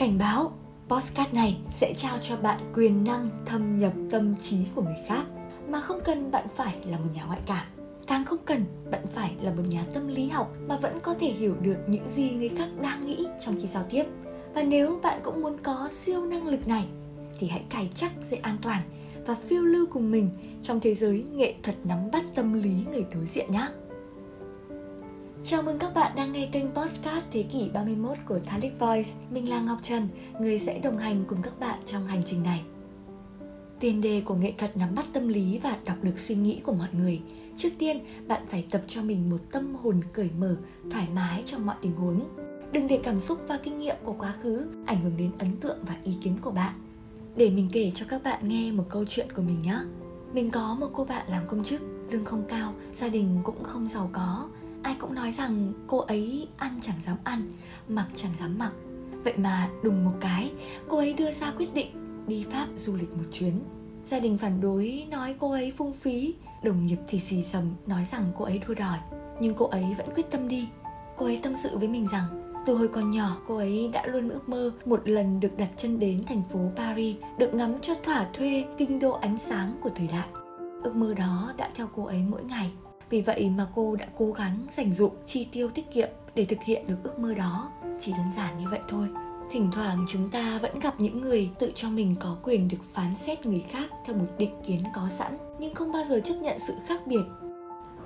Cảnh báo, podcast này sẽ trao cho bạn quyền năng thâm nhập tâm trí của người khác mà không cần bạn phải là một nhà ngoại cảm. Càng không cần bạn phải là một nhà tâm lý học mà vẫn có thể hiểu được những gì người khác đang nghĩ trong khi giao tiếp. Và nếu bạn cũng muốn có siêu năng lực này thì hãy cài chắc dây an toàn và phiêu lưu cùng mình trong thế giới nghệ thuật nắm bắt tâm lý người đối diện nhé. Chào mừng các bạn đang nghe kênh podcast Thế kỷ 31 của Thalic Voice. Mình là Ngọc Trần, người sẽ đồng hành cùng các bạn trong hành trình này. Tiền đề của nghệ thuật nắm bắt tâm lý và đọc được suy nghĩ của mọi người, trước tiên bạn phải tập cho mình một tâm hồn cởi mở, thoải mái trong mọi tình huống. Đừng để cảm xúc và kinh nghiệm của quá khứ ảnh hưởng đến ấn tượng và ý kiến của bạn. Để mình kể cho các bạn nghe một câu chuyện của mình nhé. Mình có một cô bạn làm công chức, lương không cao, gia đình cũng không giàu có. Ai cũng nói rằng cô ấy ăn chẳng dám ăn, mặc chẳng dám mặc. Vậy mà đùng một cái, cô ấy đưa ra quyết định đi Pháp du lịch một chuyến. Gia đình phản đối nói cô ấy phung phí, đồng nghiệp thì xì xầm nói rằng cô ấy đua đòi. Nhưng cô ấy vẫn quyết tâm đi. Cô ấy tâm sự với mình rằng từ hồi còn nhỏ cô ấy đã luôn ước mơ một lần được đặt chân đến thành phố Paris, được ngắm cho thỏa thuê kinh đô ánh sáng của thời đại. Ước mơ đó đã theo cô ấy mỗi ngày. Vì vậy mà cô đã cố gắng dành dụm, chi tiêu tiết kiệm để thực hiện được ước mơ đó. Chỉ đơn giản như vậy thôi. Thỉnh thoảng chúng ta vẫn gặp những người tự cho mình có quyền được phán xét người khác theo một định kiến có sẵn, nhưng không bao giờ chấp nhận sự khác biệt.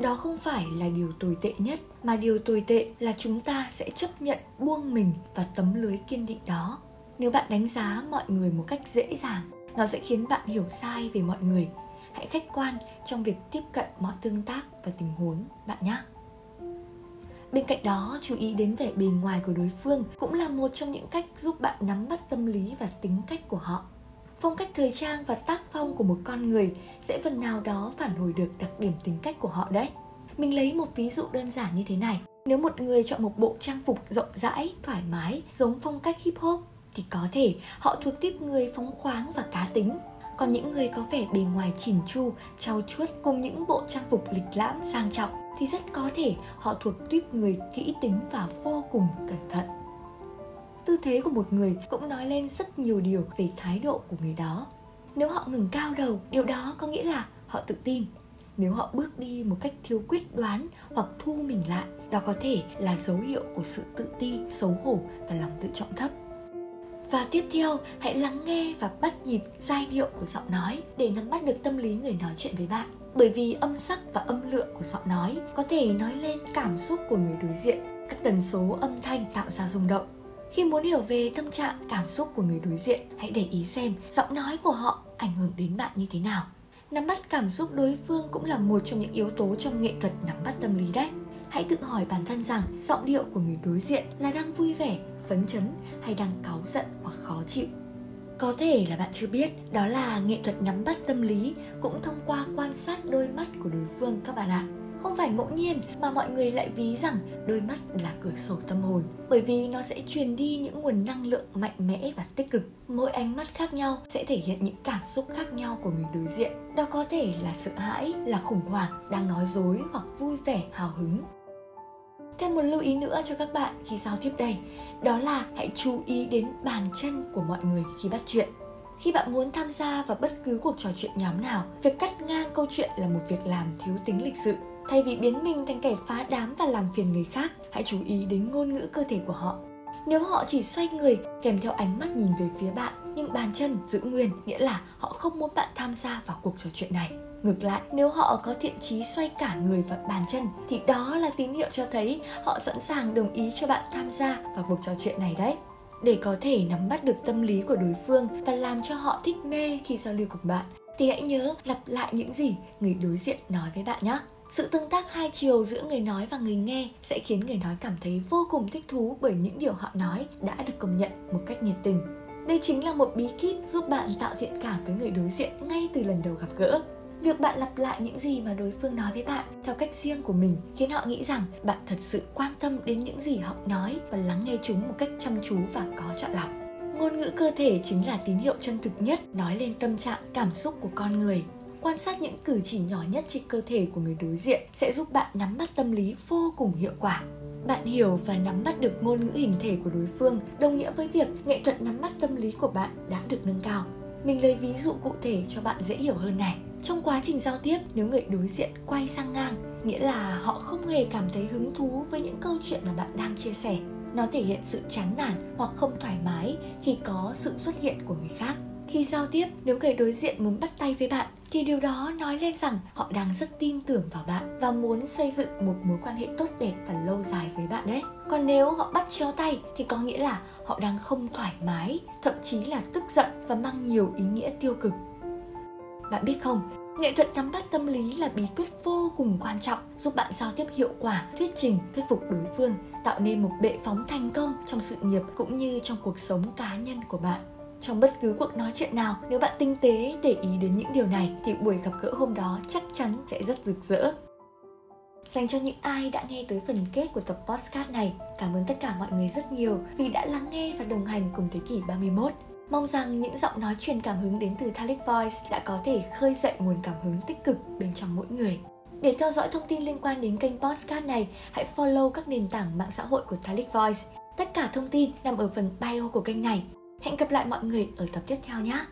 Đó không phải là điều tồi tệ nhất, mà điều tồi tệ là chúng ta sẽ chấp nhận buông mình vào tấm lưới kiên định đó. Nếu bạn đánh giá mọi người một cách dễ dàng, nó sẽ khiến bạn hiểu sai về mọi người. Hãy khách quan trong việc tiếp cận mọi tương tác và tình huống bạn nhé. Bên cạnh đó, chú ý đến vẻ bề ngoài của đối phương cũng là một trong những cách giúp bạn nắm bắt tâm lý và tính cách của họ. Phong cách thời trang và tác phong của một con người sẽ phần nào đó phản hồi được đặc điểm tính cách của họ đấy. Mình lấy một ví dụ đơn giản như thế này. Nếu một người chọn một bộ trang phục rộng rãi, thoải mái, giống phong cách hip hop thì có thể họ thuộc tiếp người phóng khoáng và cá tính. Còn những người có vẻ bề ngoài chỉn chu, trau chuốt cùng những bộ trang phục lịch lãm, sang trọng thì rất có thể họ thuộc tuýp người kỹ tính và vô cùng cẩn thận. Tư thế của một người cũng nói lên rất nhiều điều về thái độ của người đó. Nếu họ ngẩng cao đầu, điều đó có nghĩa là họ tự tin. Nếu họ bước đi một cách thiếu quyết đoán hoặc thu mình lại, đó có thể là dấu hiệu của sự tự ti, xấu hổ và lòng tự trọng thấp. Và tiếp theo, hãy lắng nghe và bắt nhịp giai điệu của giọng nói để nắm bắt được tâm lý người nói chuyện với bạn. Bởi vì âm sắc và âm lượng của giọng nói có thể nói lên cảm xúc của người đối diện. Các tần số âm thanh tạo ra rung động. Khi muốn hiểu về tâm trạng, cảm xúc của người đối diện, hãy để ý xem giọng nói của họ ảnh hưởng đến bạn như thế nào. Nắm bắt cảm xúc đối phương cũng là một trong những yếu tố trong nghệ thuật nắm bắt tâm lý đấy. Hãy tự hỏi bản thân rằng giọng điệu của người đối diện là đang vui vẻ, phấn chấn hay đang cáu giận hoặc khó chịu. Có thể là bạn chưa biết, đó là nghệ thuật nắm bắt tâm lý cũng thông qua quan sát đôi mắt của đối phương các bạn ạ. Không phải ngẫu nhiên mà mọi người lại ví rằng đôi mắt là cửa sổ tâm hồn, bởi vì nó sẽ truyền đi những nguồn năng lượng mạnh mẽ và tích cực. Mỗi ánh mắt khác nhau sẽ thể hiện những cảm xúc khác nhau của người đối diện. Đó có thể là sợ hãi, là khủng hoảng, đang nói dối hoặc vui vẻ, hào hứng. Thêm một lưu ý nữa cho các bạn khi giao tiếp đây, đó là hãy chú ý đến bàn chân của mọi người khi bắt chuyện. Khi bạn muốn tham gia vào bất cứ cuộc trò chuyện nhóm nào, việc cắt ngang câu chuyện là một việc làm thiếu tính lịch sự. Thay vì biến mình thành kẻ phá đám và làm phiền người khác, hãy chú ý đến ngôn ngữ cơ thể của họ. Nếu họ chỉ xoay người kèm theo ánh mắt nhìn về phía bạn, nhưng bàn chân giữ nguyên, nghĩa là họ không muốn bạn tham gia vào cuộc trò chuyện này. Ngược lại, nếu họ có thiện chí xoay cả người và bàn chân thì đó là tín hiệu cho thấy họ sẵn sàng đồng ý cho bạn tham gia vào cuộc trò chuyện này đấy. Để có thể nắm bắt được tâm lý của đối phương và làm cho họ thích mê khi giao lưu cùng bạn thì hãy nhớ lặp lại những gì người đối diện nói với bạn nhé. Sự tương tác hai chiều giữa người nói và người nghe sẽ khiến người nói cảm thấy vô cùng thích thú bởi những điều họ nói đã được công nhận một cách nhiệt tình. Đây chính là một bí kíp giúp bạn tạo thiện cảm với người đối diện ngay từ lần đầu gặp gỡ. Việc bạn lặp lại những gì mà đối phương nói với bạn theo cách riêng của mình khiến họ nghĩ rằng bạn thật sự quan tâm đến những gì họ nói và lắng nghe chúng một cách chăm chú và có chọn lọc. Ngôn ngữ cơ thể chính là tín hiệu chân thực nhất nói lên tâm trạng, cảm xúc của con người. Quan sát những cử chỉ nhỏ nhất trên cơ thể của người đối diện sẽ giúp bạn nắm bắt tâm lý vô cùng hiệu quả. Bạn hiểu và nắm bắt được ngôn ngữ hình thể của đối phương, đồng nghĩa với việc nghệ thuật nắm bắt tâm lý của bạn đã được nâng cao. Mình lấy ví dụ cụ thể cho bạn dễ hiểu hơn này. Trong quá trình giao tiếp, nếu người đối diện quay sang ngang, nghĩa là họ không hề cảm thấy hứng thú với những câu chuyện mà bạn đang chia sẻ. Nó thể hiện sự chán nản hoặc không thoải mái khi có sự xuất hiện của người khác. Khi giao tiếp, nếu người đối diện muốn bắt tay với bạn, thì điều đó nói lên rằng họ đang rất tin tưởng vào bạn và muốn xây dựng một mối quan hệ tốt đẹp và lâu dài với bạn đấy. Còn nếu họ bắt chéo tay thì có nghĩa là họ đang không thoải mái, thậm chí là tức giận và mang nhiều ý nghĩa tiêu cực. Bạn biết không, nghệ thuật nắm bắt tâm lý là bí quyết vô cùng quan trọng giúp bạn giao tiếp hiệu quả, thuyết trình, thuyết phục đối phương, tạo nên một bệ phóng thành công trong sự nghiệp cũng như trong cuộc sống cá nhân của bạn. Trong bất cứ cuộc nói chuyện nào, nếu bạn tinh tế để ý đến những điều này thì buổi gặp gỡ hôm đó chắc chắn sẽ rất rực rỡ. Dành cho những ai đã nghe tới phần kết của tập podcast này, cảm ơn tất cả mọi người rất nhiều vì đã lắng nghe và đồng hành cùng Thế kỷ 31. Mong rằng những giọng nói truyền cảm hứng đến từ Thalic Voice đã có thể khơi dậy nguồn cảm hứng tích cực bên trong mỗi người. Để theo dõi thông tin liên quan đến kênh podcast này, hãy follow các nền tảng mạng xã hội của Thalic Voice. Tất cả thông tin nằm ở phần bio của kênh này. Hẹn gặp lại mọi người ở tập tiếp theo nhé!